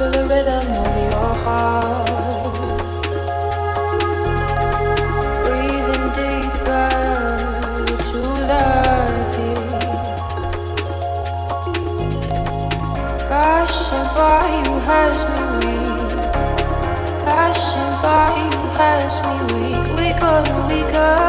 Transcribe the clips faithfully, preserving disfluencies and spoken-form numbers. to the rhythm of your heart. Breathing deeper to the deep. Passion by you has me weak. Passion by you has me weak. Weaker, weaker.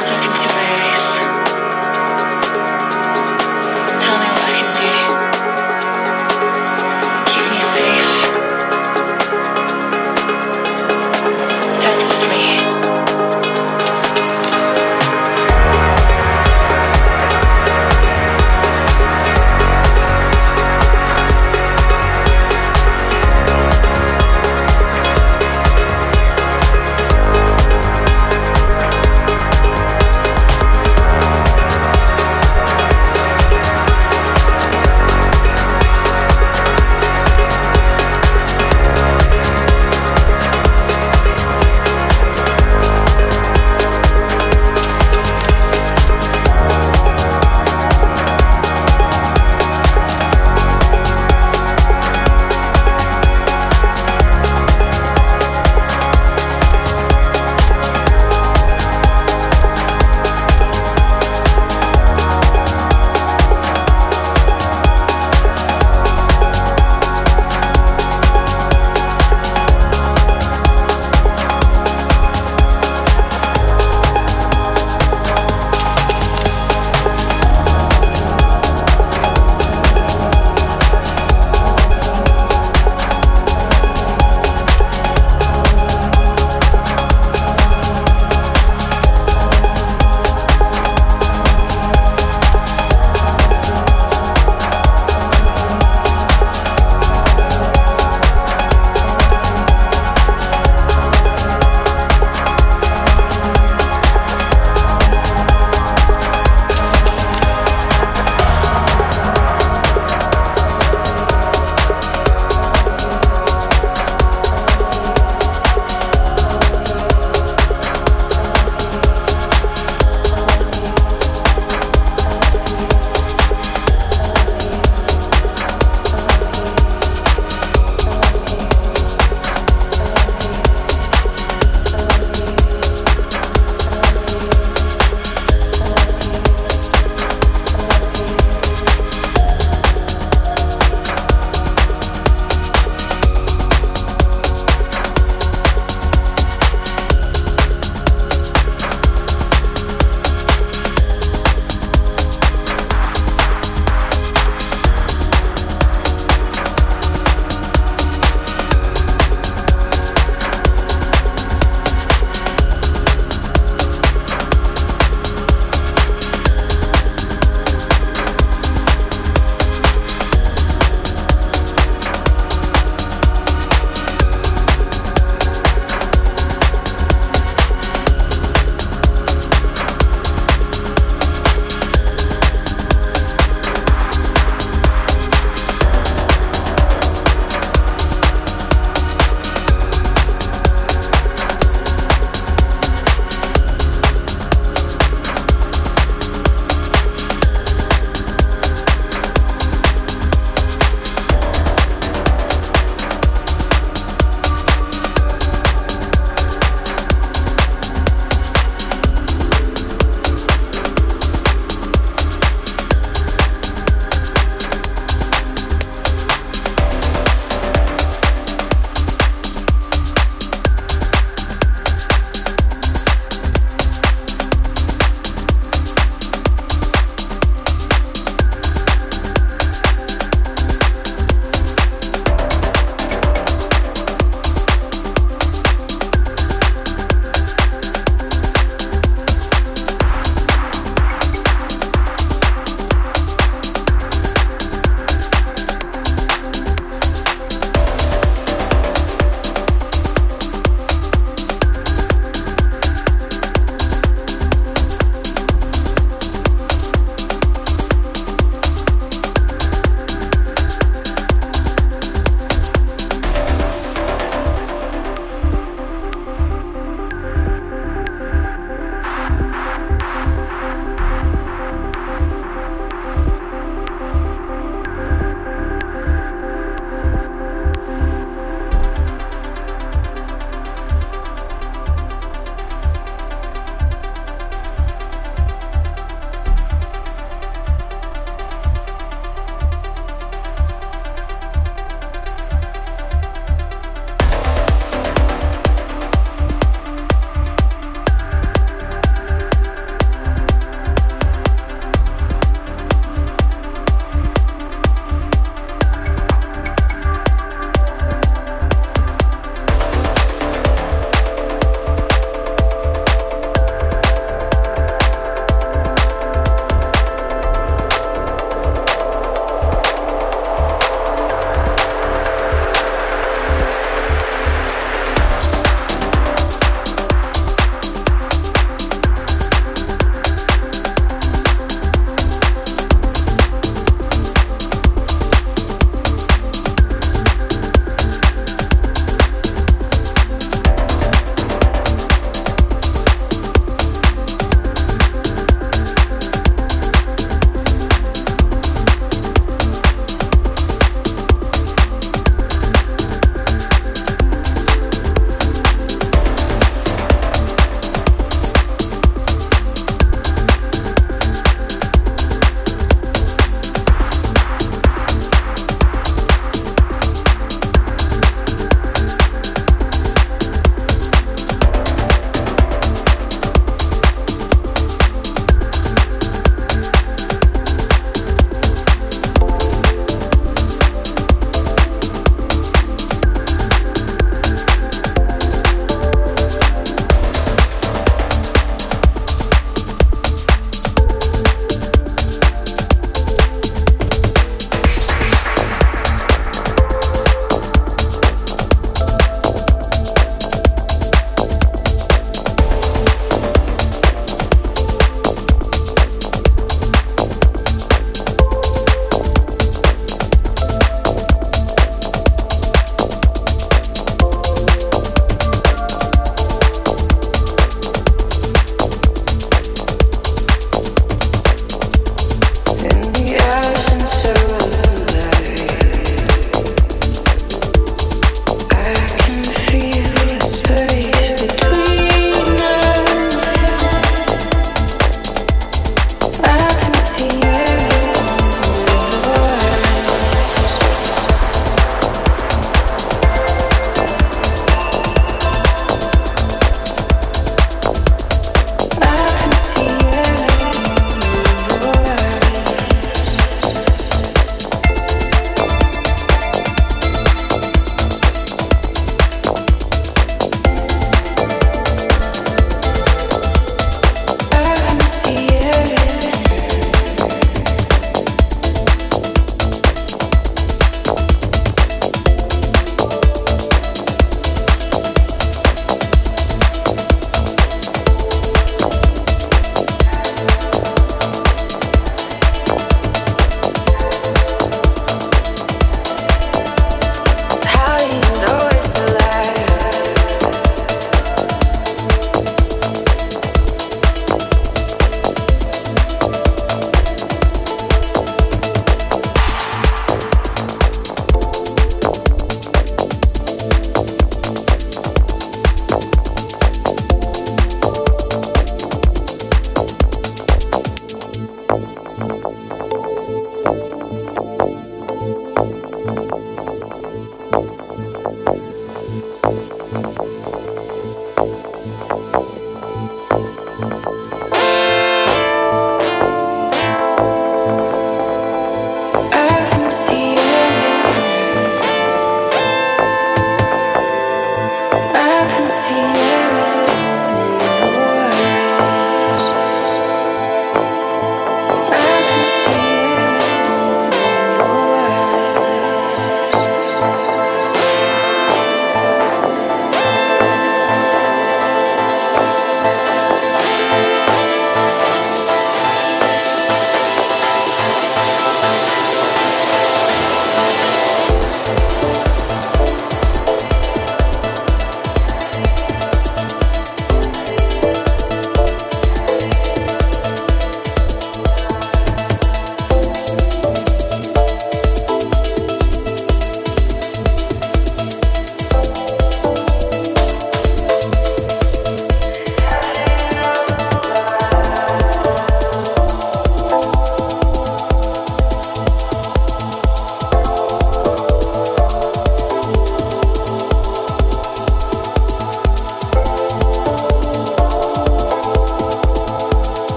Look into my eyes.